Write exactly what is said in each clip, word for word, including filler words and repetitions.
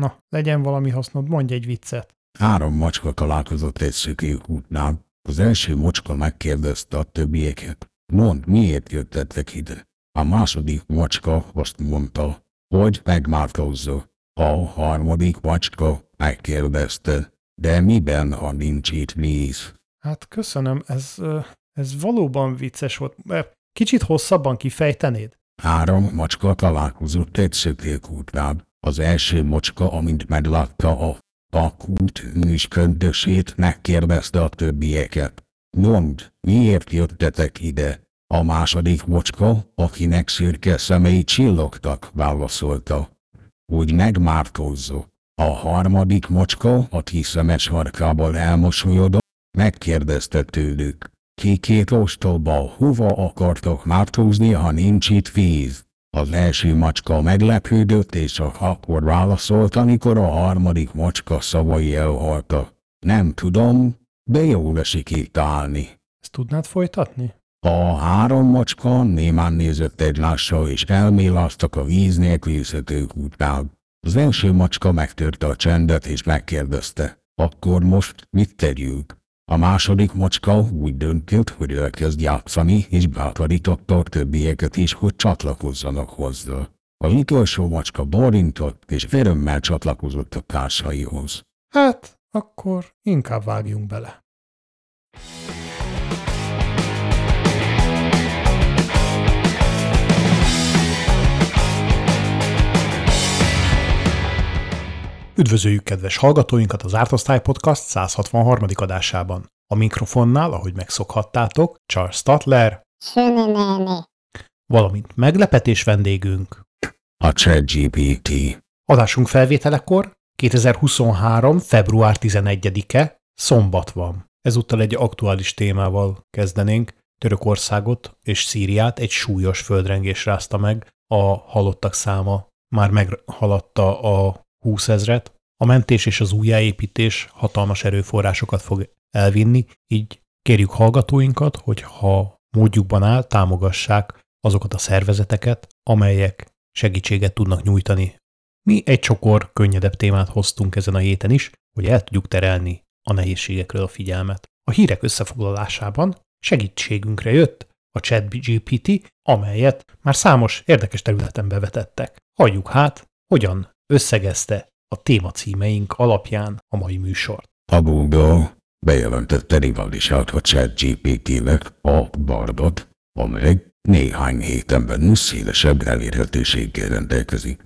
Na, legyen valami hasznod, mondj egy viccet. Három macska találkozott egy szökő útnál. Az első macska megkérdezte a többieket. Mondd, miért jöttetek ide? A második macska azt mondta, hogy megmártózzó. A harmadik macska megkérdezte, de miben, ha nincs itt víz? Hát köszönöm, ez, ez valóban vicces volt. Kicsit hosszabban kifejtenéd? Három macska találkozott egy szökőkútnál. Az első macska, amint meglátta a pakút műsködösét, megkérdezte a többieket. Mondd, miért jöttetek ide? A második macska, akinek szürke szemei csillogtak, válaszolta, hogy megmártózzó. A harmadik macska, a szemes harkával elmosolyodott, megkérdezte tőlük. Ki két ostoba, hova akartok mártózni, ha nincs itt víz? Az első macska meglepődött, és akkor válaszolt, amikor a harmadik macska szavai elhaltak. Nem tudom, de jól esik itt állni. Ezt tudnád folytatni? A három macska némán nézett egymással, és elméláztak a víz nélkül szökők után. Az első macska megtörte a csendet, és megkérdezte, akkor most mit tegyünk? A második macska úgy döntött, hogy elkezd játszani, és bátorította a többieket is, hogy csatlakozzanak hozzá. Az utolsó macska borintott, és örömmel csatlakozott a társaihoz. Hát, akkor inkább vágjunk bele. Üdvözöljük kedves hallgatóinkat a Zártosztály Podcast száz hatvanharmadik adásában. A mikrofonnál, ahogy megszokhattátok, Charles Statler, valamint meglepetés vendégünk, a ChatGPT. Adásunk felvételekor kétezer-huszonhárom. február tizenegyedike, szombat van. Ezúttal egy aktuális témával kezdenénk. Törökországot és Szíriát egy súlyos földrengés rázta meg, a halottak száma már meghaladta a húszezret, a mentés és az újjáépítés hatalmas erőforrásokat fog elvinni, így kérjük hallgatóinkat, hogy ha módjukban áll, támogassák azokat a szervezeteket, amelyek segítséget tudnak nyújtani. Mi egy csokor könnyedebb témát hoztunk ezen a héten is, hogy el tudjuk terelni a nehézségekről a figyelmet. A hírek összefoglalásában segítségünkre jött a ChatGPT, amelyet már számos érdekes területen bevetettek. Halljuk hát, hogyan összegezte a témacímeink alapján a mai műsort. A Google bejelentette rivalisát a ChatGPT-nek, a Bardot, amely néhány héten belül szélesebb elérhetőséggel rendelkezik.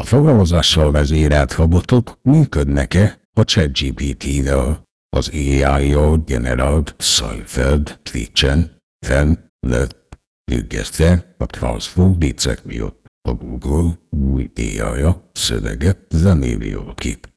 A fogalmazással vezérelt robotok működnek-e a ChatGPT-vel? Az á i-jól generált Seinfeld Twitchen fenn lett függesztve a transzfóbicek miatt. A Google új á i-ja szöveget zenévé alakít.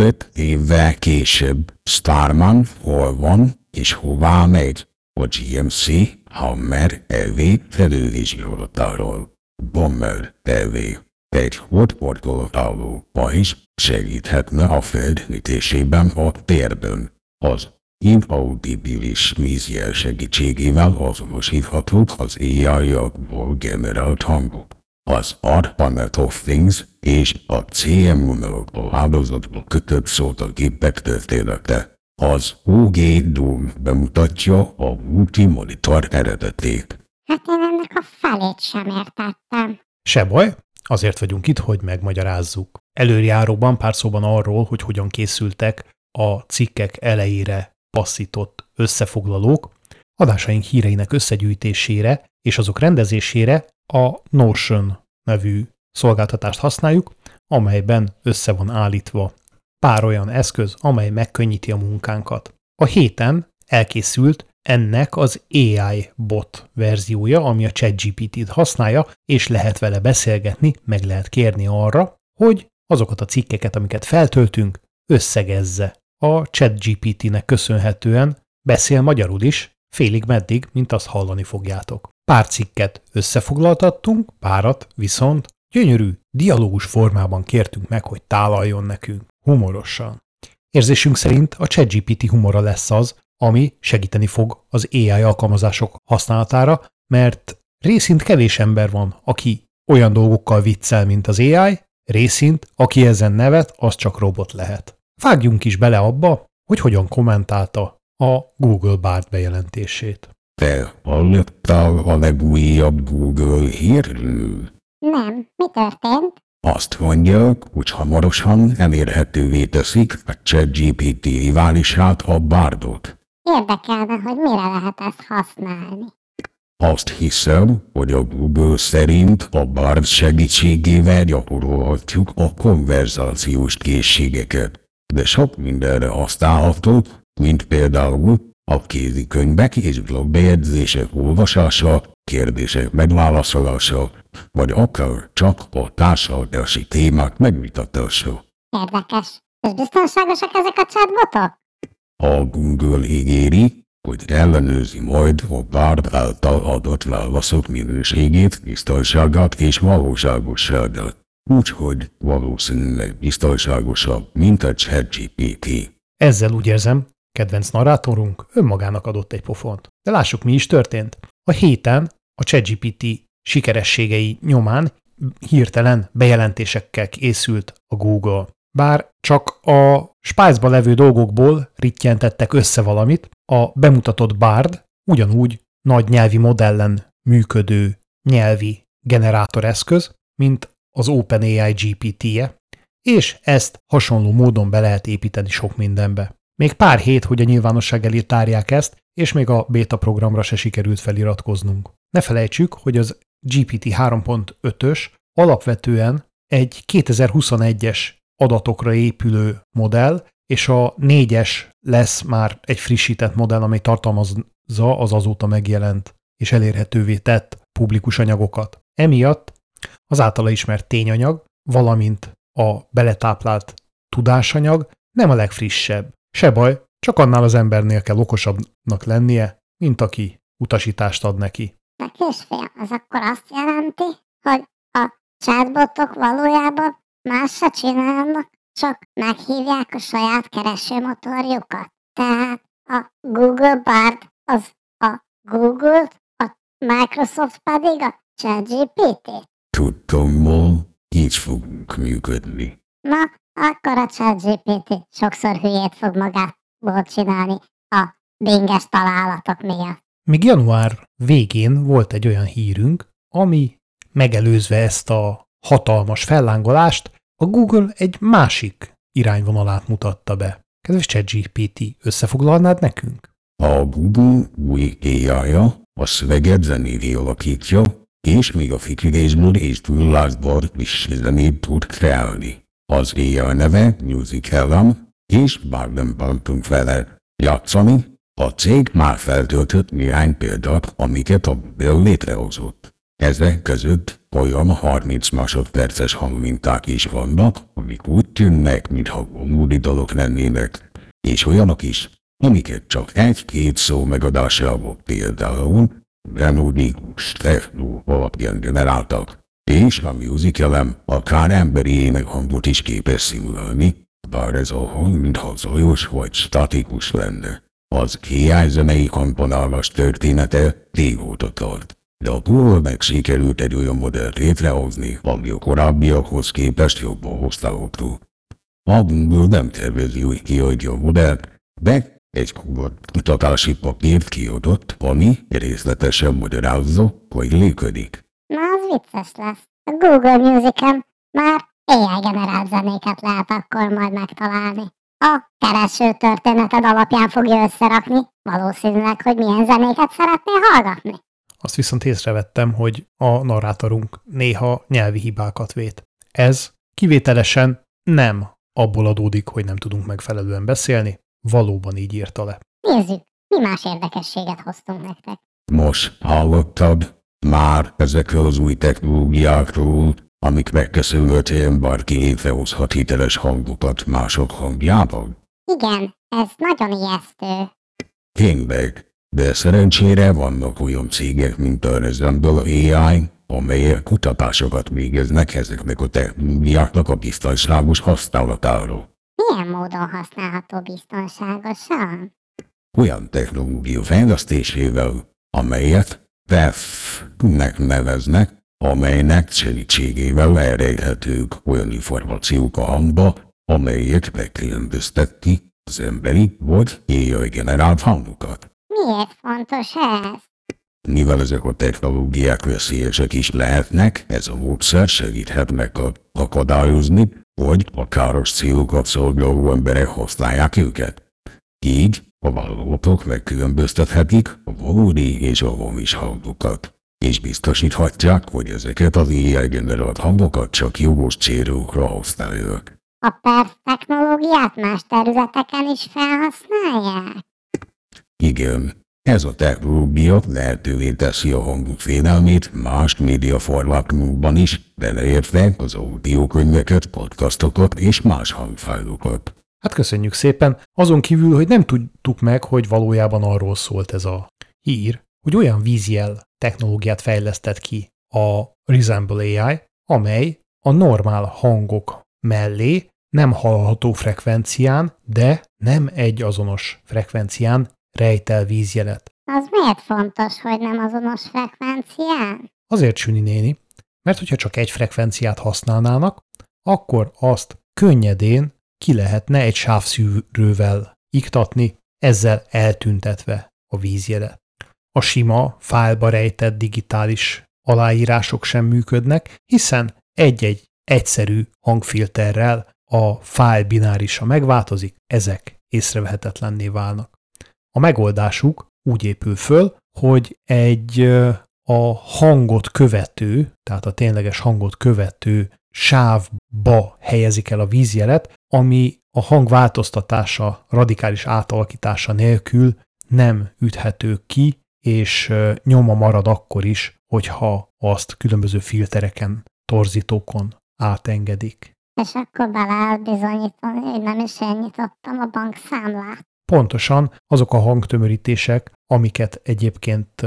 Öt évvel később Starman hol van és hová megy? A gé em cé Hummer é vé felülési halatáról. Bomber é vé egy hotportól álló pajzs segíthetne a földműtésében a térben. Az inaudibilis vízjel segítségével azonosíthatók az á i-jakból generált hangok. Az ARPANET of Things és a cé em u-nál hálózatba kötött szót a gépek története. Az o gé Doom bemutatja a multimonitor eredetét. Hát én ennek a felét sem értettem. Se baj, azért vagyunk itt, hogy megmagyarázzuk. Előjáróban pár szóban arról, hogy hogyan készültek a cikkek elejére passzított összefoglalók, adásaink híreinek összegyűjtésére és azok rendezésére a Notion nevű szolgáltatást használjuk, amelyben össze van állítva pár olyan eszköz, amely megkönnyíti a munkánkat. A héten elkészült ennek az á i bot verziója, ami a ChatGPT-t használja, és lehet vele beszélgetni, meg lehet kérni arra, hogy azokat a cikkeket, amiket feltöltünk, összegezze. A ChatGPT-nek köszönhetően beszél magyarul is, félig meddig, mint azt hallani fogjátok. Pár cikket összefoglaltattunk, párat viszont gyönyörű, dialógus formában kértünk meg, hogy tálaljon nekünk, humorosan. Érzésünk szerint a ChatGPT humora lesz az, ami segíteni fog az á i alkalmazások használatára, mert részint kevés ember van, aki olyan dolgokkal viccel, mint az á i, Részint, aki ezen nevet, az csak robot lehet. Vágjunk is bele abba, hogy hogyan kommentálta a Google Bard bejelentését. Te hallottál a legújabb Google hírről? Nem, mi történt? Azt mondják, hogy hamarosan elérhetővé teszik a ChatGPT riválisát, a Bardot. Érdekelne, hogy mire lehet ezt használni. Azt hiszem, hogy a Google szerint a Bard segítségével gyakorolhatjuk a konverzációs készségeket. De sok mindenre használható, mint például a kézikönyvek és blogbejegyzések olvasása, kérdések megválaszolása, vagy akár csak a társadalmi témák megvitatása. Érdekes. És biztonságosak ezek a chatbotok? A Google ígéri, hogy ellenőrzi majd a Bard által adott válaszok minőségét, biztonságát és valóságosságát. Úgyhogy valószínűleg biztonságosabb, mint a ChatGPT. Ezzel úgy érzem, kedvenc narrátorunk önmagának adott egy pofont. De lássuk, mi is történt. A héten a ChatGPT sikerességei nyomán hirtelen bejelentésekkel készült a Google. Bár csak a spájzba levő dolgokból rittyentettek össze valamit, a bemutatott Bard ugyanúgy nagy nyelvi modellen működő nyelvi generátoreszköz, mint az OpenAI gé pé té-je, és ezt hasonló módon be lehet építeni sok mindenbe. Még pár hét, hogy a nyilvánosság elé tárják ezt, és még a beta programra se sikerült feliratkoznunk. Ne felejtsük, hogy az gé pé té három pont ötös alapvetően egy kétezer-huszonegyes adatokra épülő modell, és a négyes lesz már egy frissített modell, amely tartalmazza az azóta megjelent és elérhetővé tett publikus anyagokat. Emiatt az általa ismert tényanyag, valamint a beletáplált tudásanyag nem a legfrissebb. Se baj, csak annál az embernél kell okosabbnak lennie, mint aki utasítást ad neki. Na kisfiam, az akkor azt jelenti, hogy a chatbotok valójában más se csinálnak, csak meghívják a saját keresőmotorjukat. Tehát a Google Bard az a Google-t, a Microsoft pedig a ChatGPT-t. Tudtam, ma így fogunk működni. Na, akkor a ChatGPT sokszor hülyét fog magából csinálni a binges találatok miatt. Még január végén volt egy olyan hírünk, ami megelőzve ezt a hatalmas fellángolást, a Google egy másik irányvonalát mutatta be. Kedves ChatGPT, összefoglalnád nekünk? A Google új á í-ja a szöveget zenévé alakítja, és még a fikülésből és túllásból is zenét tud kreálni. Az á í neve Music el em, és bár nem bántunk vele játszani, a cég már feltöltött néhány példát, amiket a Google létrehozott. Ezek között olyan harminc másodperces hangminták is vannak, amik úgy tűnnek, mintha gomúli dalok lennének, és olyanok is, amiket csak egy-két szó megadásával, például melodikus technó alapján generáltak, és a Music el em akár emberi énekhangot is képes szimulálni, bár ez a hang mintha zajos vagy statikus lenne. Az á í zenei komponálás története régóta tart. De a Google-nek sikerült egy olyan modellt létrehozni, ami a korábbiakhoz képest jobban hozzáadható. A Google nem tervezi, hogy kiadja a modellt, de egy kutatási papírt kiadott, ami részletesen magyarázza, hogy léködik. Na, az vicces lesz. A Google Music-en már á í generált zenéket lehet akkor majd megtalálni. A kereső történeted alapján fogja összerakni, valószínűleg, hogy milyen zenéket szeretnél hallgatni. Azt viszont észrevettem, hogy a narrátorunk néha nyelvi hibákat vét. Ez kivételesen nem abból adódik, hogy nem tudunk megfelelően beszélni, valóban így írta le. Nézzük, mi más érdekességet hoztunk nektek. Most hallottad már ezekről az új technológiákról, amik megköszönhetően bárki létrehozhat hiteles hangokat mások hangjában? Igen, ez nagyon ijesztő. Tényleg. De szerencsére vannak olyan cégek, mint a Resemble á í, amelyek kutatásokat végeznek ezeknek a technológiáknak a biztonságos használatáról. Milyen módon használható biztonságosan? Olyan technológia fejlesztésével, amelyet té e ef-nek neveznek, amelynek segítségével elrejthetők olyan információk a hangba, amelyek megkülönböztetik az emberi vagy á i generált hangokat. Miért fontos ez? Mivel ezek a technológiák veszélyesek is lehetnek, ez a módszer segíthet megakadályozni, hogy a káros célokat szolgáló emberek használják őket. Így a vállalatok megkülönböztethetik a valódi és a hamis hangokat, és biztosíthatják, hogy ezeket az á i generált hangokat csak jogos célokra használják. A perf technológiát más területeken is felhasználják? Igen. Ez a technológia lehetővé teszi a hangok védelmét más médiaformátumokban is, beleértve az audiókönyveket, podcastokat és más hangfájlokat. Hát köszönjük szépen! Azon kívül, hogy nem tudtuk meg, hogy valójában arról szólt ez a hír, hogy olyan vízjel technológiát fejlesztett ki a Resemble á i, amely a normál hangok mellé nem hallható frekvencián, de nem egy azonos frekvencián rejtel vízjelet. Az miért fontos, hogy nem azonos frekvencián? Azért, Süni néni, mert hogyha csak egy frekvenciát használnának, akkor azt könnyedén ki lehetne egy sávszűrővel iktatni, ezzel eltüntetve a vízjelet. A sima, fájlba rejtett digitális aláírások sem működnek, hiszen egy-egy egyszerű hangfilterrel a fájl binárisa megváltozik, ezek észrevehetetlenné válnak. A megoldásuk úgy épül föl, hogy egy a hangot követő, tehát a tényleges hangot követő sávba helyezik el a vízjelet, ami a hang változtatása, radikális átalakítása nélkül nem üthető ki, és nyoma marad akkor is, hogyha azt különböző filtereken, torzítókon átengedik. És akkor bele bizonyítani, hogy nem is én nyitottam a bankszámlát. Pontosan azok a hangtömörítések, amiket egyébként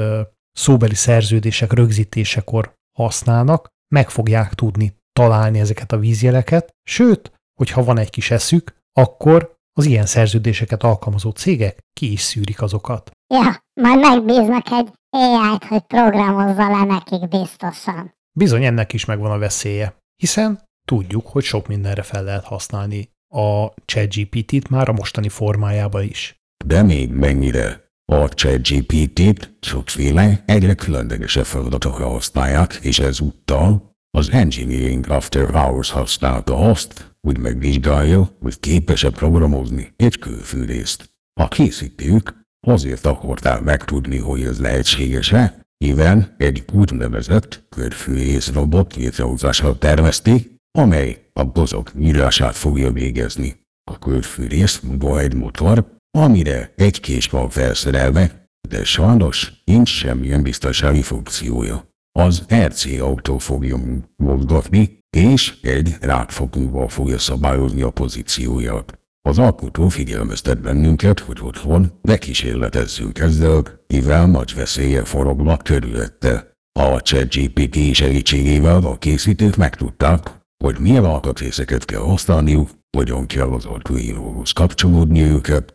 szóbeli szerződések rögzítésekor használnak, meg fogják tudni találni ezeket a vízjeleket, sőt, hogyha van egy kis eszük, akkor az ilyen szerződéseket alkalmazó cégek ki is szűrik azokat. Ja, majd megbíznak egy á i-t, hogy programozza le nekik biztosan. Bizony ennek is megvan a veszélye, hiszen tudjuk, hogy sok mindenre fel lehet használni a ChatGPT-t már a mostani formájában is. De még mennyire? A ChatGPT-t sokféle, egyre különlegesebb feladatokra használják, és ezúttal az Engineering After Hours használta azt, hogy megvizsgálja, hogy képes-e programozni egy kőfűrészt. A készítők azért akarták megtudni, hogy ez lehetséges-e, mivel egy úgynevezett körfűrész robot létrehozását tervezték, amely a bozok nyírását fogja végezni. A körfűrész maga egy motor, amire egy kés van felszerelve, de sajnos nincs semmilyen biztonsági funkciója. Az er cé autó fogja mozgatni, és egy rátfogóval fogja szabályozni a pozícióját. Az alkotó figyelmeztet bennünket, hogy otthon ne kísérletezzünk ezzel, mivel nagy veszélye forognak körülötte. A ChatGPT segítségével a készítők megtudták, hogy milyen alkatrészeket kell használniuk, hogyan kell az alkotóhoz kapcsolódni őket,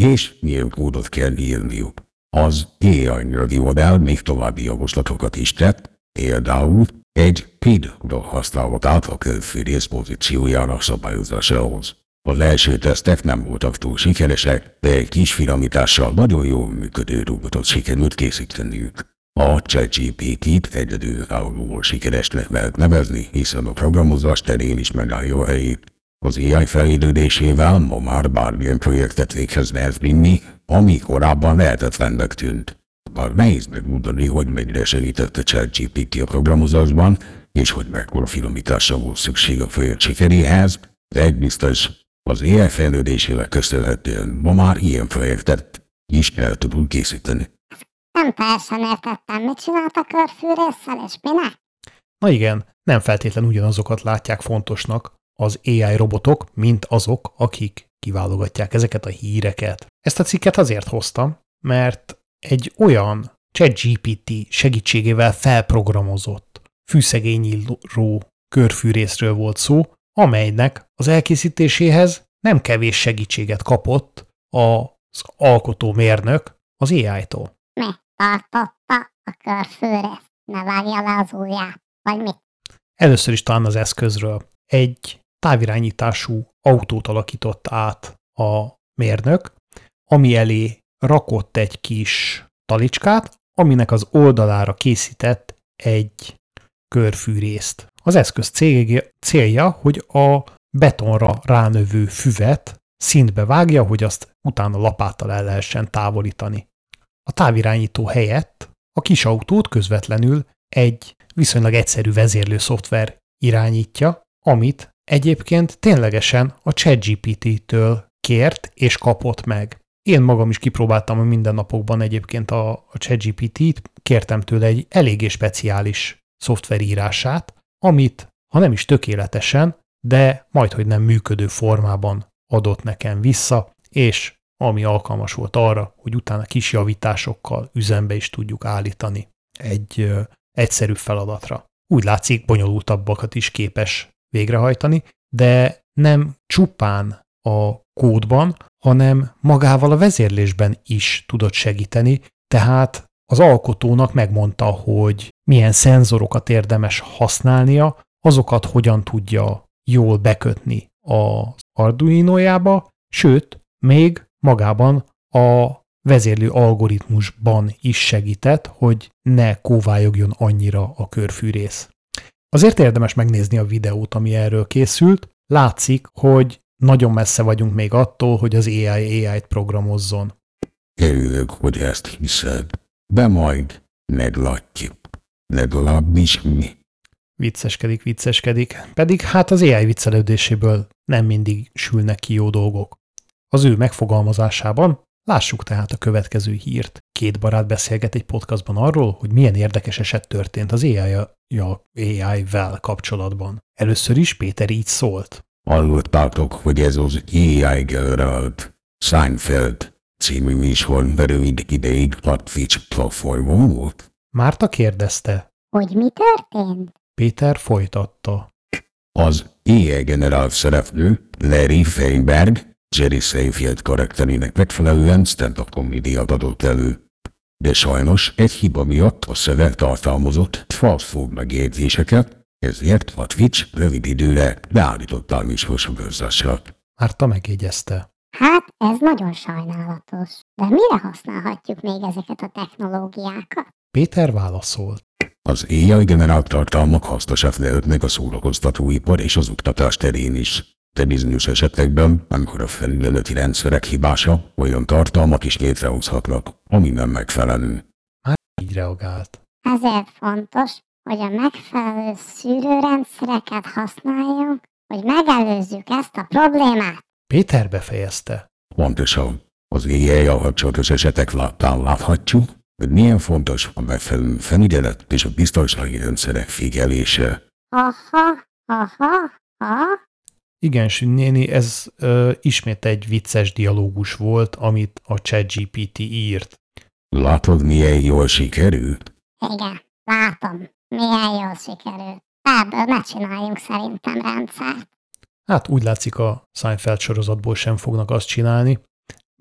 és milyen kódot kell írniuk. Az á i nyelvi modell még további javaslatokat is tett, például egy pé dé pé tíz használatát a körfűrész pozíciójának szabályozásához. Az első tesztek nem voltak túl sikeresek, de egy kis finomítással nagyon jól működő robotot sikerült készíteniük. A ChatGPT-t egyedülállóan sikeresnek lehet nevezni, hiszen a programozás terén is megállja a helyét. Az á i fejlődésével ma már bármilyen projektet véghez lehet vinni, ami korábban lehetetlennek tűnt. Bár nehéz megmondani, hogy mennyire segített a ChatGPT a programozásban, és hogy mekkora finomításra volt szükség a projekt sikeréhez, de egy biztos, az á i fejlődésével köszönhetően ma már ilyen projektet is el tudunk készíteni. Nem teljesen értettem, mit csinált a körfűrésszel, és minek? Na igen, nem feltétlen ugyanazokat látják fontosnak az á i robotok, mint azok, akik kiválogatják ezeket a híreket. Ezt a cikket azért hoztam, mert egy olyan ChatGPT segítségével felprogramozott fűszegényíró körfűrészről volt szó, amelynek az elkészítéséhez nem kevés segítséget kapott az alkotómérnök az á i-tól. Megtartotta a körfűrészt, ne vágja le az ujját. Vagy mit? Először is talán az eszközről. Egy távirányítású autót alakított át a mérnök, ami elé rakott egy kis talicskát, aminek az oldalára készített egy körfűrészt. Az eszköz célja, hogy a betonra ránövő füvet szintbe vágja, hogy azt utána lapáttal el lehessen távolítani. A távirányító helyett a kis autót közvetlenül egy viszonylag egyszerű vezérlő szoftver irányítja, amit egyébként ténylegesen a ChatGPT-től kért és kapott meg. Én magam is kipróbáltam a mindennapokban egyébként a, a ChatGPT-t, kértem tőle egy eléggé speciális szoftverírását, amit, ha nem is tökéletesen, de majdhogy nem működő formában adott nekem vissza, és ami alkalmas volt arra, hogy utána kis javításokkal üzembe is tudjuk állítani egy ö, egyszerű feladatra. Úgy látszik, bonyolultabbakat is képes végrehajtani, de nem csupán a kódban, hanem magával a vezérlésben is tudott segíteni, tehát az alkotónak megmondta, hogy milyen szenzorokat érdemes használnia, azokat hogyan tudja jól bekötni az Arduino-jába, sőt, még magában a vezérlő algoritmusban is segített, hogy ne kóvályogjon annyira a körfűrész. Azért érdemes megnézni a videót, ami erről készült. Látszik, hogy nagyon messze vagyunk még attól, hogy az á í á í-t programozzon. Örülök, hogy ezt hiszed, de majd meglátjuk. Legalábbis mi. Vicceskedik, vicceskedik. Pedig hát az á í viccelődéséből nem mindig sülnek ki jó dolgok. Az ő megfogalmazásában lássuk tehát a következő hírt. Két barát beszélget egy podcastban arról, hogy milyen érdekes eset történt az á í-vel kapcsolatban. Először is Péter így szólt. Hallottátok, hogy ez az á í generált Seinfeld című műsorban rövid ideig a Twitch platformon volt? Márta kérdezte. Hogy mi történt? Péter folytatta. Az á í generált szereplő Larry Feinberg Jerry Seinfeld karakterének megfelelően stand-up komédiát adott elő. De sajnos egy hiba miatt a szöveg tartalmazott fast food megjegyzéseket, ezért a Twitch rövid időre leállította a műsorsugárzását. Márta megjegyezte. Hát ez nagyon sajnálatos, de mire használhatjuk még ezeket a technológiákat? Péter válaszolt. Az á í generált tartalmak hasznosak lehetnek a szórakoztatóipar és az oktatás terén is. De bizonyos esetekben, amikor a felületi rendszerek hibása, olyan tartalmak is létrehozhatnak, ami nem megfelelő. Már így reagált. Ezért fontos, hogy a megfelelő szűrőrendszereket használjunk, hogy megelőzzük ezt a problémát. Péter befejezte. Pontosan. Az éjjel kapcsolatos esetek láttán láthatjuk, hogy milyen fontos a megfelelő felügyelet és a biztonsági rendszerek figyelése. Aha, aha, aha. Igen, néni, ez ö, ismét egy vicces dialógus volt, amit a ChatGPT írt. Látod, milyen jól sikerült? Igen, látom, milyen jól sikerült. Ebből ne csináljunk szerintem rendszert. Hát úgy látszik, a Seinfeld sorozatból sem fognak azt csinálni.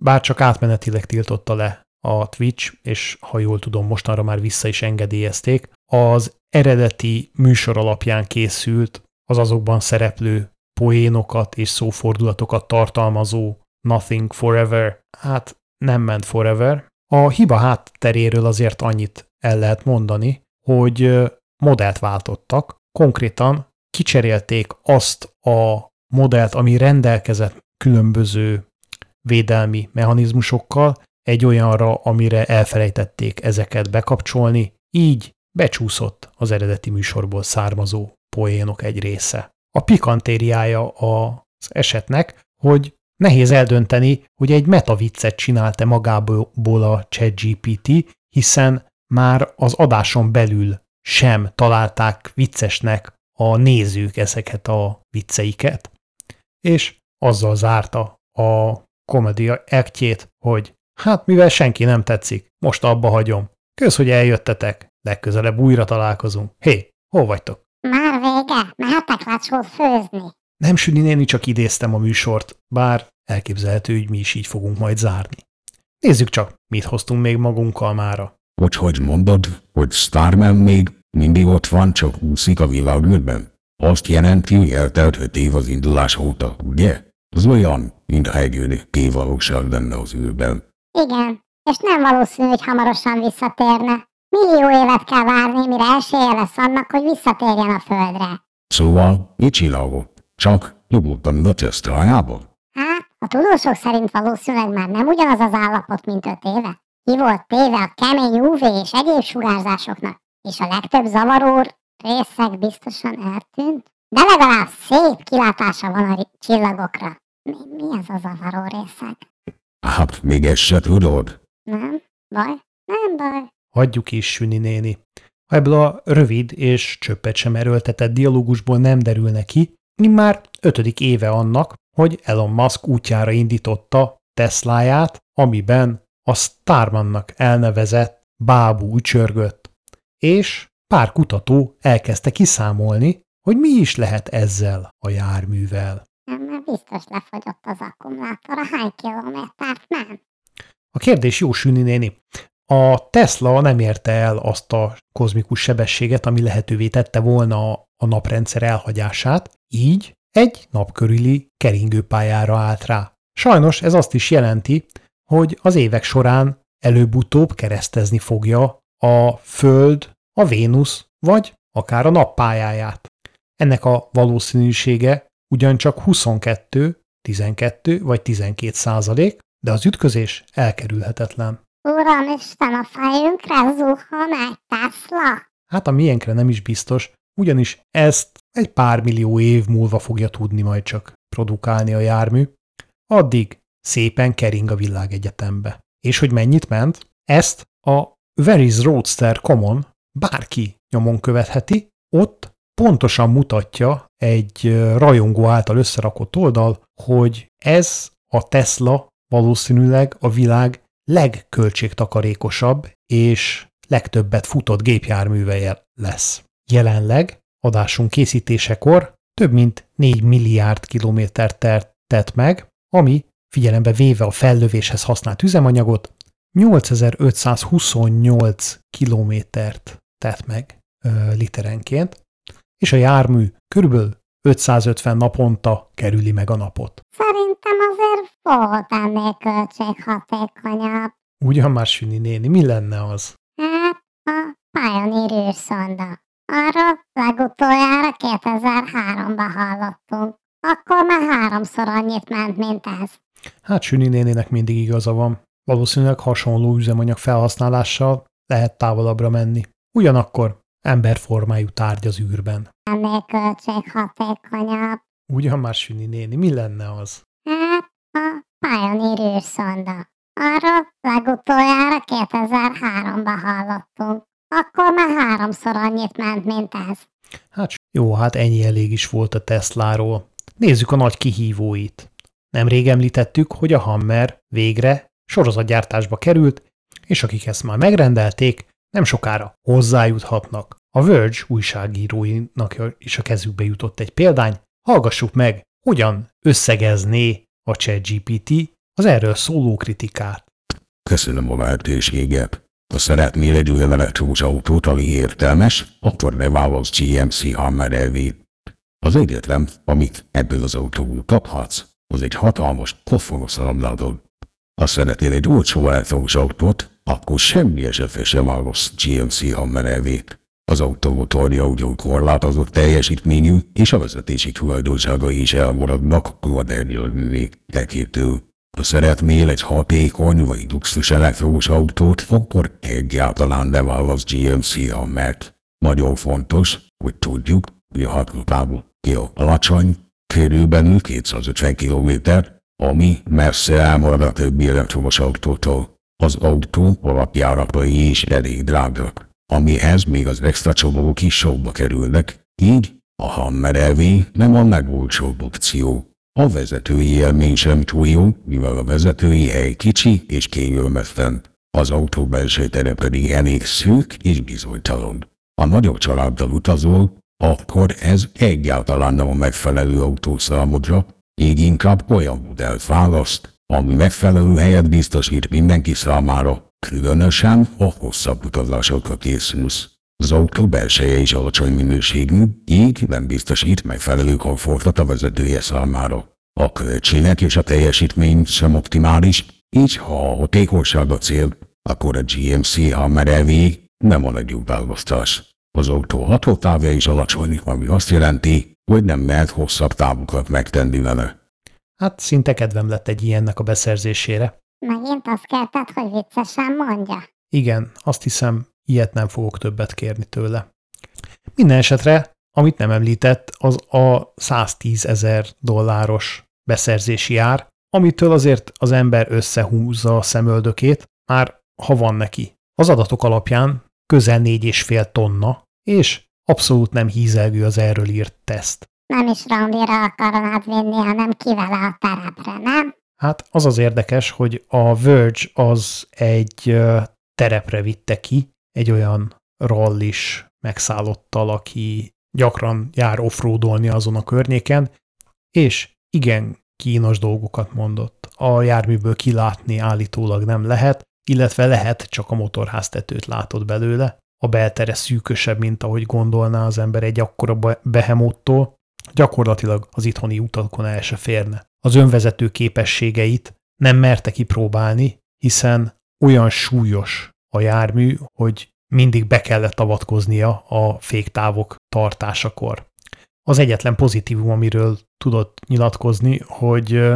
Bár csak átmenetileg tiltotta le a Twitch, és ha jól tudom, mostanra már vissza is engedélyezték. Az eredeti műsor alapján készült, az azokban szereplő poénokat és szófordulatokat tartalmazó nothing forever, hát nem ment forever. A hiba hátteréről azért annyit el lehet mondani, hogy modellt váltottak, konkrétan kicserélték azt a modellt, ami rendelkezett különböző védelmi mechanizmusokkal, egy olyanra, amire elfelejtették ezeket bekapcsolni, így becsúszott az eredeti műsorból származó poénok egy része. A pikantériája az esetnek, hogy nehéz eldönteni, hogy egy metaviccet csinálta magából a ChatGPT, hiszen már az adáson belül sem találták viccesnek a nézők ezeket a vicceiket, és azzal zárta a komédia actjét, hogy hát mivel senki nem tetszik, most abba hagyom. Kösz, hogy eljöttetek, legközelebb újra találkozunk. Hé, hol vagytok? Már vége? Mehetek lacsó főzni? Nem, Süni néni, csak idéztem a műsort, bár elképzelhető, hogy mi is így fogunk majd zárni. Nézzük csak, mit hoztunk még magunkkal mára. Hogy hogy mondod, hogy Starman még mindig ott van, csak úszik a világűrben. Azt jelenti, hogy eltelt öt év az indulás óta, ugye? Az olyan, mint a hegyőnökké valóság lenne az űrben. Igen, és nem valószínű, hogy hamarosan visszatérne. Millió évet kell várni, mire esélye lesz annak, hogy visszatérjen a Földre. Szóval, mit csinálok? Csak nyugodtan a Teslájából? Hát, a tudósok szerint valószínűleg már nem ugyanaz az állapot, mint öt éve. Ki volt téve a kemény ú vé és egyéb sugárzásoknak, és a legtöbb zavaró részek biztosan eltűnt. De legalább szép kilátása van a csillagokra. Mi, mi az a zavaró részek? Hát, még ezt se tudod? Nem, baj, nem baj. Hagyjuk is, Süni néni. Ha ebből a rövid és csöppet sem erőltetett dialógusból nem derülne ki, immár ötödik éve annak, hogy Elon Musk útjára indította Tesláját, amiben a Starmannak elnevezett bábú ücsörgött, és pár kutató elkezdte kiszámolni, hogy mi is lehet ezzel a járművel. Nem, már biztos lefogyott az akkumulátor, a hány kilométert nem? A kérdés jó, Süni néni. A Tesla nem érte el azt a kozmikus sebességet, ami lehetővé tette volna a naprendszer elhagyását, így egy napkörüli keringőpályára állt rá. Sajnos ez azt is jelenti, hogy az évek során előbb-utóbb keresztezni fogja a Föld, a Vénusz vagy akár a Nap pályáját. Ennek a valószínűsége ugyancsak huszonkettő, tizenkettő vagy tizenkét százalék, de az ütközés elkerülhetetlen. Uramisten, a fejünkre zuhan egy Tesla? Hát a miénkre nem is biztos, ugyanis ezt egy pár millió év múlva fogja tudni majd csak produkálni a jármű. Addig szépen kering a világegyetembe. És hogy mennyit ment, ezt a Where is Roadster Common bárki nyomon követheti, ott pontosan mutatja egy rajongó által összerakott oldal, hogy ez a Tesla valószínűleg a világ legköltségtakarékosabb és legtöbbet futott gépjárműve lesz. Jelenleg adásunk készítésekor több mint négy milliárd kilométert tett meg, ami figyelembe véve a fellövéshez használt üzemanyagot nyolcezer-ötszázhuszonnyolc kilométert tett meg ö, literenként, és a jármű körülbelül ötszázötven naponta kerüli meg a napot. Szerintem azért volt ennél költséghatékonyabb. Ugyan már, Süni néni, mi lenne az? Hát a Pioneer űrszonda. Arról legutoljára kétezer-háromban hallottunk. Akkor már háromszor annyit ment, mint ez. Hát Süni nénének mindig igaza van. Valószínűleg hasonló üzemanyag felhasználással lehet távolabbra menni. Ugyanakkor emberformájú tárgy az űrben. Ennél költséghatékonyabb. Ugyan már, Süni néni, mi lenne az? Hát a Pioneer űrszonda. Arról legutoljára kétezer-háromban hallottunk. Akkor már háromszor annyit ment, mint ez. Hát jó, hát ennyi elég is volt a Tesláról. Nézzük a nagy kihívóit. Nemrég említettük, hogy a Hummer végre sorozatgyártásba került, és akik ezt már megrendelték, nem sokára hozzájuthatnak. A Verge újságíróinak is a kezükbe jutott egy példány. Hallgassuk meg, hogyan összegezné a ChatGPT az erről szóló kritikát. Köszönöm a lehetőséget. Ha szeretnél egy elektromos autót, ami értelmes, akkor ne válasz gé em cé Hummer é vé-t. Az egyetlen, amit ebből az autóból kaphatsz, az egy hatalmas pofonos rabladon. Ha szeretnél egy olcsó elektromos autót, akkor semmi esetre sem válasz gé em cé Hummer é vé-t. Az automotorja ugyan korlátozott teljesítményű, és a vezetési tulajdonságai is elmaradnak a modern jövőnek tekintő. Ha szeretnél egy hatékony vagy luxus elektromos autót, akkor egyáltalán ne válasz gé em cé Hummert. Nagyon fontos, hogy tudjuk, hogy a hatótávú jó alacsony, körülbelül kétszázötven kilométer, ami messze elmarad a többi elektromos autótól. Az autó alapjáratai is elég drágak, amihez még az extra csomagok is sokba kerülnek, így a Hummer é vé nem a legolcsóbb opció. A vezetői élmény sem túl jó, mivel a vezetői hely kicsi és kényelmetlen. Az autó belső tere pedig elég szűk és bizonytalan. Ha nagyobb családdal utazol, akkor ez egyáltalán nem a megfelelő autó számodra, így inkább olyan modellt választ, ami megfelelő helyet biztosít mindenki számára, különösen a hosszabb utazásokra készülsz. Az autó belseje is alacsony minőségű, így nem biztosít megfelelő komfortot a vezetője számára. A költségek és a teljesítmény sem optimális, így ha a hatékonyság a cél, akkor a gé em cé Hummer é vé nem a legjobb választás. Az autó hatótávja is alacsony, ami azt jelenti, hogy nem lehet hosszabb távokat megtenni vele. Hát szinte kedvem lett egy ilyennek a beszerzésére. Megint azt kérted, hogy viccesen mondja? Igen, azt hiszem, ilyet nem fogok többet kérni tőle. Minden esetre, amit nem említett, az a száztízezer dolláros beszerzési ár, amitől azért az ember összehúzza a szemöldökét, már ha van neki. Az adatok alapján közel négy és fél tonna, és abszolút nem hízelgő az erről írt teszt. Nem is Raulira akarnád vinni, hanem kivele a terepre, nem? Hát az az érdekes, hogy a Verge az egy terepre vitte ki egy olyan rallis megszállottal, aki gyakran jár offroadolni azon a környéken, és igen kínos dolgokat mondott. A járműből kilátni állítólag nem lehet, illetve lehet, csak a motorháztetőt látod belőle. A beltere szűkösebb, mint ahogy gondolná az ember egy akkora behemóttól, gyakorlatilag az itthoni utakon el se férne. Az önvezető képességeit nem merte kipróbálni, hiszen olyan súlyos a jármű, hogy mindig be kellett avatkoznia a féktávok tartásakor. Az egyetlen pozitívum, amiről tudott nyilatkozni, hogy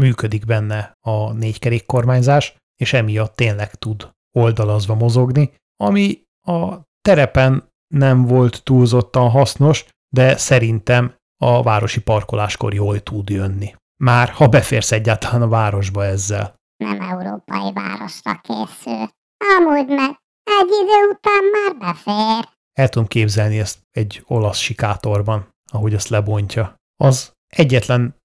működik benne a négykerék kormányzás, és emiatt tényleg tud oldalazva mozogni, ami a terepen nem volt túlzottan hasznos, de szerintem a városi parkoláskor jól tud jönni. Már ha beférsz egyáltalán a városba ezzel. Nem európai városra készül. Amúgy meg egy idő után már befér. El tudom képzelni ezt egy olasz sikátorban, ahogy azt lebontja. Az egyetlen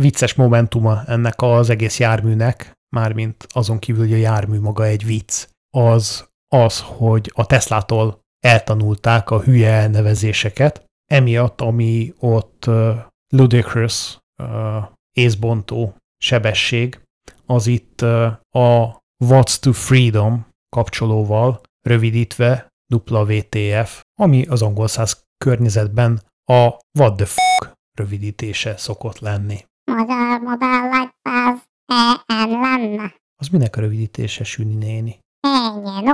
vicces momentuma ennek az egész járműnek, mármint azon kívül, hogy a jármű maga egy vicc, az az, hogy a Teslától eltanulták a hülye elnevezéseket, emiatt, ami ott uh, ludicrous, uh, észbontó sebesség, az itt uh, a What's to Freedom kapcsolóval rövidítve dupla vé té ef, ami az angol száz környezetben a what the fuck rövidítése szokott lenni. Magyar modell az E N lenne. Az minek a rövidítése, Süni néni? Ennyi,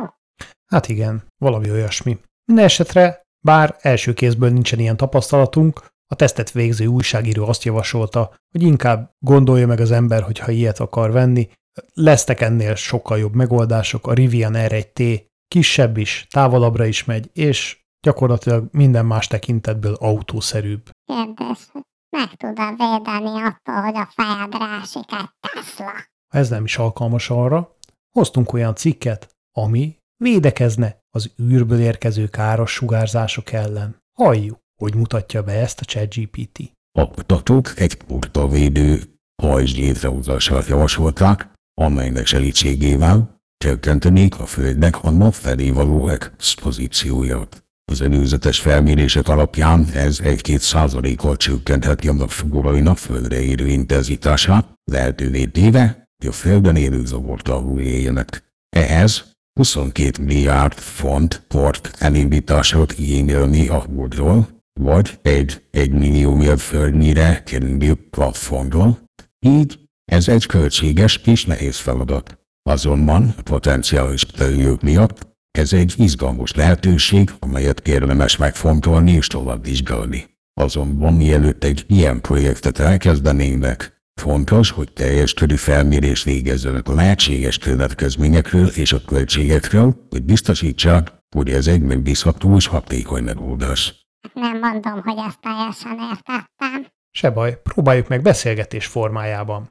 hát igen, valami olyasmi. Minden esetre, bár első kézből nincsen ilyen tapasztalatunk, a tesztet végző újságíró azt javasolta, hogy inkább gondolja meg az ember, hogyha ilyet akar venni, lesznek ennél sokkal jobb megoldások, a Rivian er egy té kisebb is, távolabbra is megy, és gyakorlatilag minden más tekintetből autószerűbb. Kérdés, hogy meg tudod védeni attól, hogy a fejedre esik egy Tesla? Ha ez nem is alkalmas arra, hoztunk olyan cikket, ami védekezne az űrből érkező káros sugárzások ellen. Halljuk, hogy mutatja be ezt a ChatGPT. A kutatók egy portavédő hajsz létrehozását javasolták, amelynek segítségével csökkentenék a Földnek a nap felé való expozícióját. Az előzetes felmérések alapján ez egy-két százalékkal csökkentheti a napsugárainak földre érő intenzitását, lehetővé téve, hogy a földön élő zavartalanul éljenek. Ehhez huszonkét milliárd font port elindítását igényelni a Holdról, vagy egy egy millió mérföldnyire földnyire kerülő platformról, így ez egy költséges és nehéz feladat. Azonban a potenciális előnyök miatt ez egy izgalmas lehetőség, amelyet érdemes megfontolni és továbbvizsgálni. Azonban mielőtt egy ilyen projektet elkezdenének, fontos, hogy teljes körű felmérést végezzenek a lehetséges következményekről és a költségekről, hogy biztosítsák, hogy ez egy megbízható és hatékony megoldás. Nem mondom, hogy ezt teljesen értettem. Se baj, próbáljuk meg beszélgetés formájában.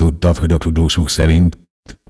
Tudtad, hogy a tudósok szerint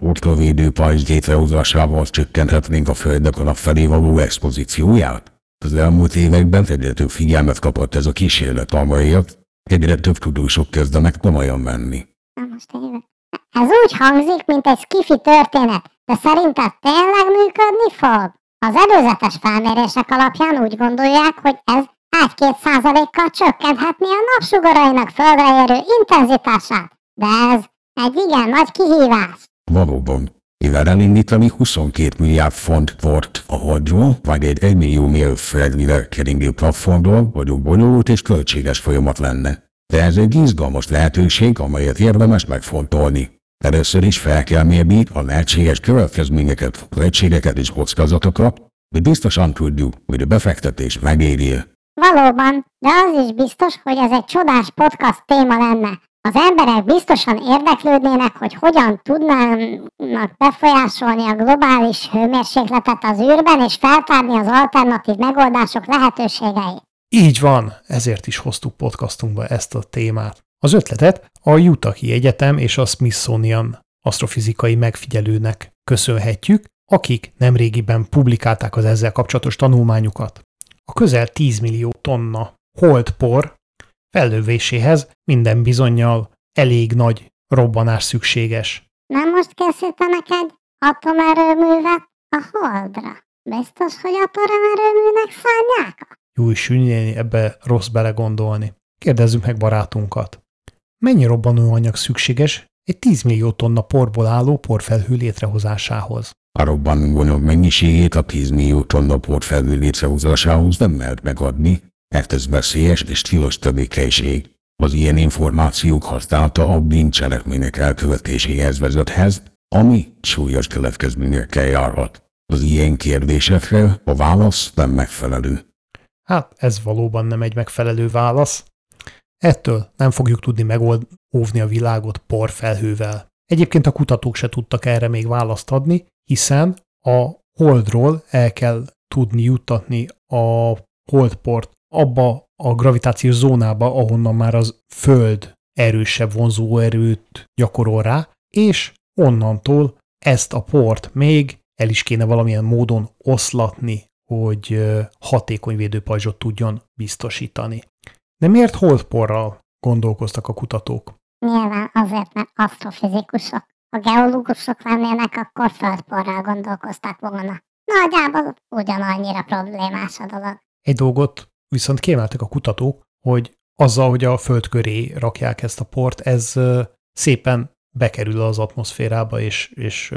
portavédő pajzs létrehozásával csökkenthetnénk a Földnek a nap felé való expozícióját? Az elmúlt években egyre több figyelmet kapott ez a kísérlet, amelyet egyre több tudósok kezdenek komolyan venni. Na most tényleg. Ez úgy hangzik, mint egy skifi történet, de szerinted tényleg működni fog? Az előzetes felmérések alapján úgy gondolják, hogy ez egy-két százalékkal csökkenthetné a napsugarainak földre érő intenzitását, de ez egy igen nagy kihívás. Valóban, mivel elindítani huszonkét milliárd font volt a hordról, vagy egy egymillió mérföldnyire keringő platformról, vagyok bonyolult és költséges folyamat lenne. De ez egy izgalmas lehetőség, amelyet érdemes megfontolni. Először is fel kell mérni a lehetséges következményeket, költségeket és kockázatokat, de biztosan tudjuk, hogy a befektetés megéri. Valóban, de az is biztos, hogy ez egy csodás podcast téma lenne. Az emberek biztosan érdeklődnének, hogy hogyan tudnának befolyásolni a globális hőmérsékletet az űrben, és feltárni az alternatív megoldások lehetőségeit. Így van, ezért is hoztuk podcastunkba ezt a témát. Az ötletet a Utahi Egyetem és a Smithsonian asztrofizikai megfigyelőnek köszönhetjük, akik nemrégiben publikálták az ezzel kapcsolatos tanulmányukat. A közel tíz millió tonna holdpor fellövéséhez minden bizonnyal elég nagy robbanás szükséges. Nem most készítenek egy atomerőművet a holdra? Biztos, hogy atomerőműnek szánják? Jó is süllyedni, ebbe rossz belegondolni. Kérdezzük meg barátunkat. Mennyi robbanóanyag szükséges egy tíz millió tonna porból álló porfelhő létrehozásához? A robbanóanyag mennyiségét a tíz millió tonna porfelhő létrehozásához nem lehet megadni, mert ez veszélyes és tilos tevékenység. Az ilyen információk használata a bűncselekmények elkövetéséhez vezethez, ami súlyos következményekkel járhat. Az ilyen kérdésekre a válasz nem megfelelő. Hát ez valóban nem egy megfelelő válasz. Ettől nem fogjuk tudni megóvni a világot porfelhővel. Egyébként a kutatók se tudtak erre még választ adni, hiszen a holdról el kell tudni juttatni a holdport abba a gravitációs zónába, ahonnan már az Föld erősebb vonzóerőt gyakorol rá, és onnantól ezt a port még el is kéne valamilyen módon oszlatni, hogy hatékony védőpajzsot tudjon biztosítani. De miért holdporral gondolkoztak a kutatók? Nyilván azért, mert asztrofizikusok. Ha geológusok lennének, akkor földporral gondolkoztak volna. Nagyjából ugyanannyira problémás a dolog. Egy dolgot viszont kiemeltek a kutatók, hogy azzal, hogy a föld köré rakják ezt a port, ez szépen bekerül az atmoszférába, és, és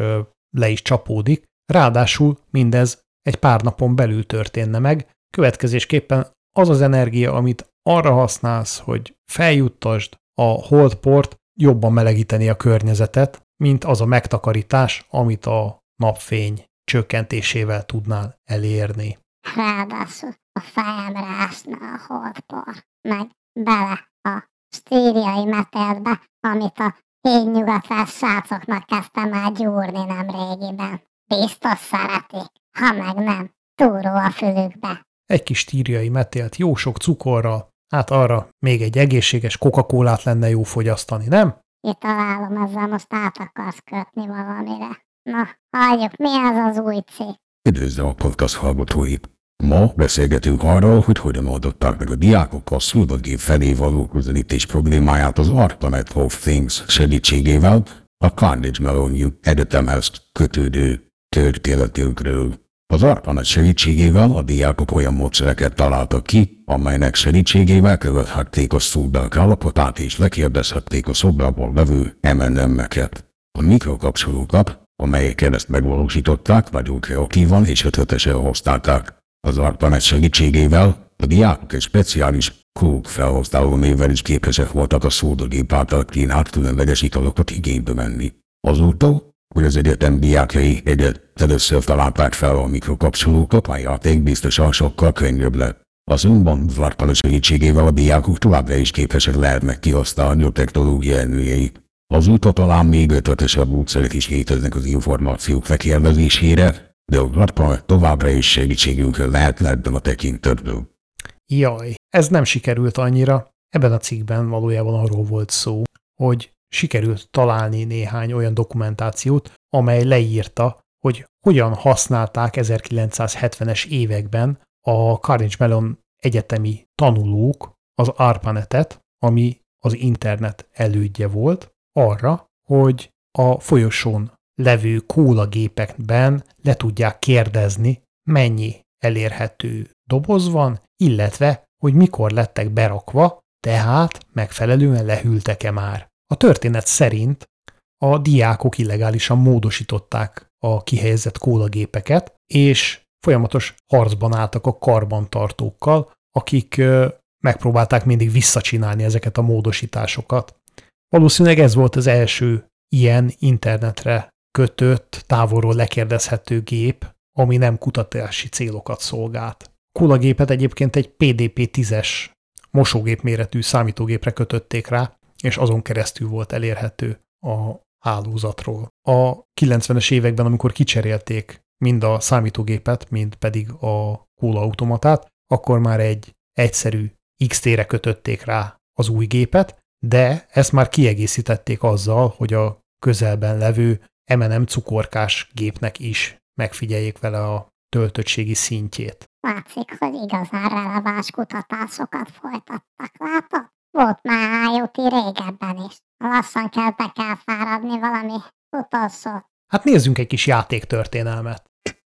le is csapódik. Ráadásul mindez egy pár napon belül történne meg. Következésképpen az az energia, amit arra használsz, hogy feljuttasd a holdport, jobban melegíteni a környezetet, mint az a megtakarítás, amit a napfény csökkentésével tudnál elérni. Ráadásul a fejemre ásna a holdpor, meg bele a sztíriai meterbe, amit a hídnyugatlás srácoknak kezdtem el gyúrni nemrégiben. Biztos szeretik, ha meg nem, túró a fülükbe. Egy kis sztíriai metélt jó sok cukorral, hát arra még egy egészséges Coca-Colát lenne jó fogyasztani, nem? Kitalálom, ezzel most át akarsz kötni valamire. Na, halljuk, mi ez az új cikk? Üdvözlöm a podcast hallgatóit! Ma beszélgetünk arról, hogy hogyan oldották meg a diákok a szurdagép felé való közelítés problémáját az ARPANET of Things segítségével, a Carnegie Mellon Egyetemhez kötődő történetünkről. Az ARPANET segítségével a diákok olyan módszereket találtak ki, amelynek segítségével követhették a szurdák állapotát és lekérdezhették a szobrából levő em és em-eket. A mikrokapcsolókat, amelyeken ezt megvalósították, nagyon kreatívan és ötletesen hozták. Az ARPANET segítségével a diákok egy speciális kók felhasználó névvel is képesek voltak a szódagép által kínált különleges italokat igénybe venni. Azóta, hogy az egyetem diákjai egyet először találták fel a mikrokapcsolókat, a játék biztosan sokkal könnyebb lett. Azonban az ARPANET segítségével a diákok továbbra is képesek lehetnek kihasználni a technológia előnyeit. Azóta talán még ötletesebb módszerek is léteznek az információk lekérdezésére, de a ARPANET továbbra is segítségünkre lehet ebben a tekintetben. Jaj, ez nem sikerült annyira. Ebben a cikkben valójában arról volt szó, hogy sikerült találni néhány olyan dokumentációt, amely leírta, hogy hogyan használták ezerkilencszázhetvenes években a Carnegie Mellon egyetemi tanulók az ARPANET-et, ami az internet elődje volt, arra, hogy a folyosón levő kólagépekben le tudják kérdezni, mennyi elérhető doboz van, illetve, hogy mikor lettek berakva, tehát megfelelően lehűltek-e már. A történet szerint a diákok illegálisan módosították a kihelyezett kólagépeket, és folyamatos harcban álltak a karbantartókkal, akik megpróbálták mindig visszacsinálni ezeket a módosításokat. Valószínűleg ez volt az első ilyen internetre kötött, távolról lekérdezhető gép, ami nem kutatási célokat szolgált. Kólagépet egyébként egy P D P tízes mosógép méretű számítógépre kötötték rá, és azon keresztül volt elérhető a hálózatról. A kilencvenes években, amikor kicserélték mind a számítógépet, mind pedig a kólaautomatát, akkor már egy egyszerű iksz té-re kötötték rá az új gépet, de ezt már kiegészítették azzal, hogy a közelben levő em és em cukorkás gépnek is megfigyeljék vele a töltöttségi szintjét. Látszik, hogy igazán releváns kutatásokat folytattak, látod? Volt már ájúti régebben is. Lassan kell, be kell fáradni valami utolsó. Hát nézzünk egy kis játéktörténelmet.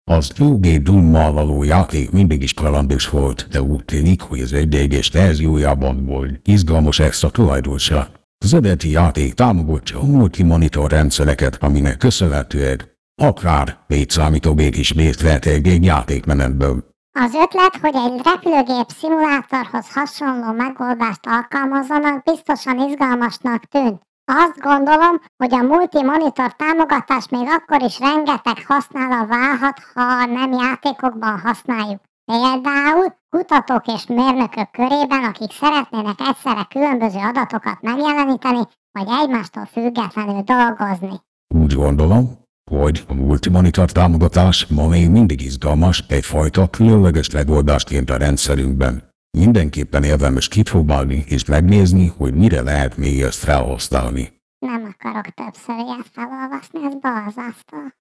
Az two D Doom-mal való játék mindig is kalandos volt, de úgy tűnik, hogy az egy D-s verziójában volt izgalmas extra tulajdosa. Az eredeti játék támogatja a multimonitor rendszereket, aminek köszönhetően akár négy számítógép is részt vehet egy játékmenetből. Az ötlet, hogy egy repülőgép szimulátorhoz hasonló megoldást alkalmazzanak, biztosan izgalmasnak tűnt. Azt gondolom, hogy a multimonitor támogatás még akkor is rengeteg használva válhat, ha nem játékokban használjuk. Például kutatók és mérnökök körében, akik szeretnének egyszerre különböző adatokat megjeleníteni, vagy egymástól függetlenül dolgozni. Úgy gondolom, hogy a multimonitor támogatás ma még mindig izgalmas, egyfajta különleges megoldásként a rendszerünkben. Mindenképpen érdemes kipróbálni és megnézni, hogy mire lehet még ezt felhasználni. Nem akarok többször ilyet felolvasni, ez balzasztal.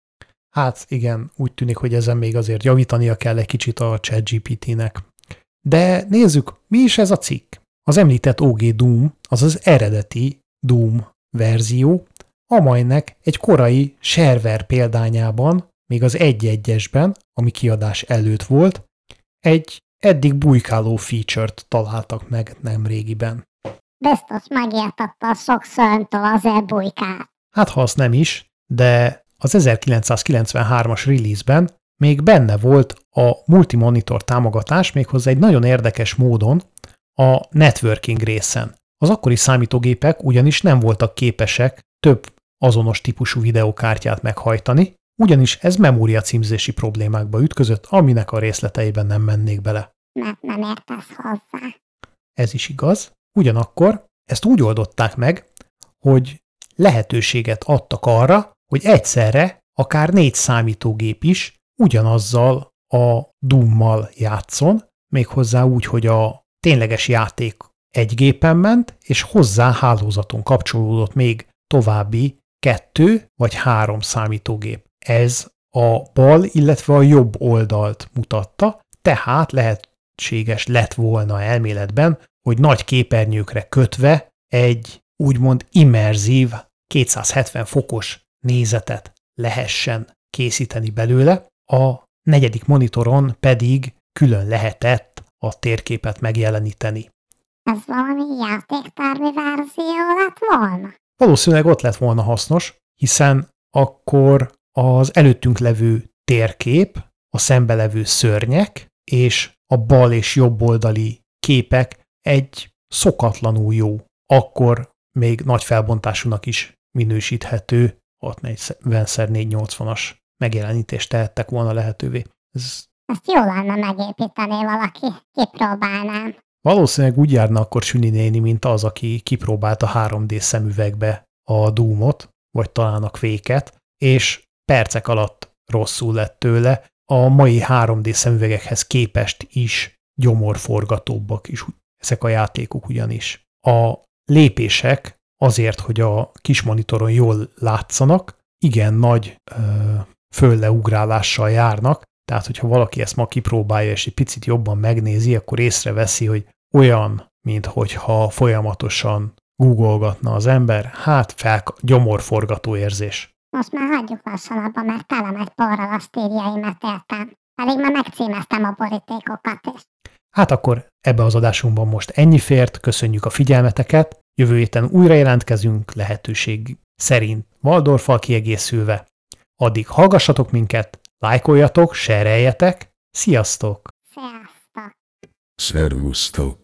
Hát igen, úgy tűnik, hogy ezen még azért javítania kell egy kicsit a ChatGPT-nek. De nézzük, mi is ez a cikk? Az említett o gé Doom, azaz eredeti Doom verzió, amelynek egy korai server példányában, még az egy egyesben, ami kiadás előtt volt, egy eddig bujkáló feature-t találtak meg nemrégiben. Biztos megértette a sok szörnytől azért bujkál. Hát ha az nem is, de az ezerkilencszázkilencvenhármas release-ben még benne volt a multimonitor támogatás, méghozzá egy nagyon érdekes módon a networking részen. Az akkori számítógépek ugyanis nem voltak képesek több azonos típusú videókártyát meghajtani, ugyanis ez memóriacímzési problémákba ütközött, aminek a részleteiben nem mennék bele. Mert nem értesz hozzá. Ez is igaz. Ugyanakkor ezt úgy oldották meg, hogy lehetőséget adtak arra, hogy egyszerre akár négy számítógép is ugyanazzal a Doom-mal játszon, méghozzá úgy, hogy a tényleges játék egy gépen ment, és hozzá hálózaton kapcsolódott még további kettő vagy három számítógép. Ez a bal, illetve a jobb oldalt mutatta, tehát lehetséges lett volna elméletben, hogy nagy képernyőkre kötve egy úgymond immerzív, kétszázhetven fokos nézetet lehessen készíteni belőle, a negyedik monitoron pedig külön lehetett a térképet megjeleníteni. Ez valami játéktármi verzió lett volna? Valószínűleg ott lett volna hasznos, hiszen akkor az előttünk levő térkép, a szembe levő szörnyek és a bal és jobb oldali képek egy szokatlanul jó, akkor még nagy felbontásúnak is minősíthető hatszáznegyven négyszáznyolcvanas megjelenítést tehettek volna lehetővé. Ez... Ezt jó lenne megépíteni valaki, kipróbálnám. Valószínűleg úgy járna akkor Süni néni, mint az, aki kipróbálta három D szemüvegbe a Doomot, vagy talán a Quake-et, és percek alatt rosszul lett tőle, a mai három D szemüvegekhez képest is gyomorforgatóbbak is ezek a játékok ugyanis. A lépések azért, hogy a kis monitoron jól látszanak, igen nagy ö, föllleugrálással járnak, tehát hogyha valaki ezt ma kipróbálja és egy picit jobban megnézi, akkor észreveszi, hogy olyan, minthogyha folyamatosan googolgatna az ember, hát fel gyomorforgató érzés. Most már hagyjuk lassan abba, mert tele megy porral a sztírjaimet, értem. Pedig már megcímeztem a borítékokat is. Hát akkor ebbe az adásunkban most ennyi fért, köszönjük a figyelmeteket, jövő héten újra jelentkezünk, lehetőség szerint Waldorffal kiegészülve. Addig hallgassatok minket, lájkoljatok, sereljetek, sziasztok! Sziasztok! Szervusztok!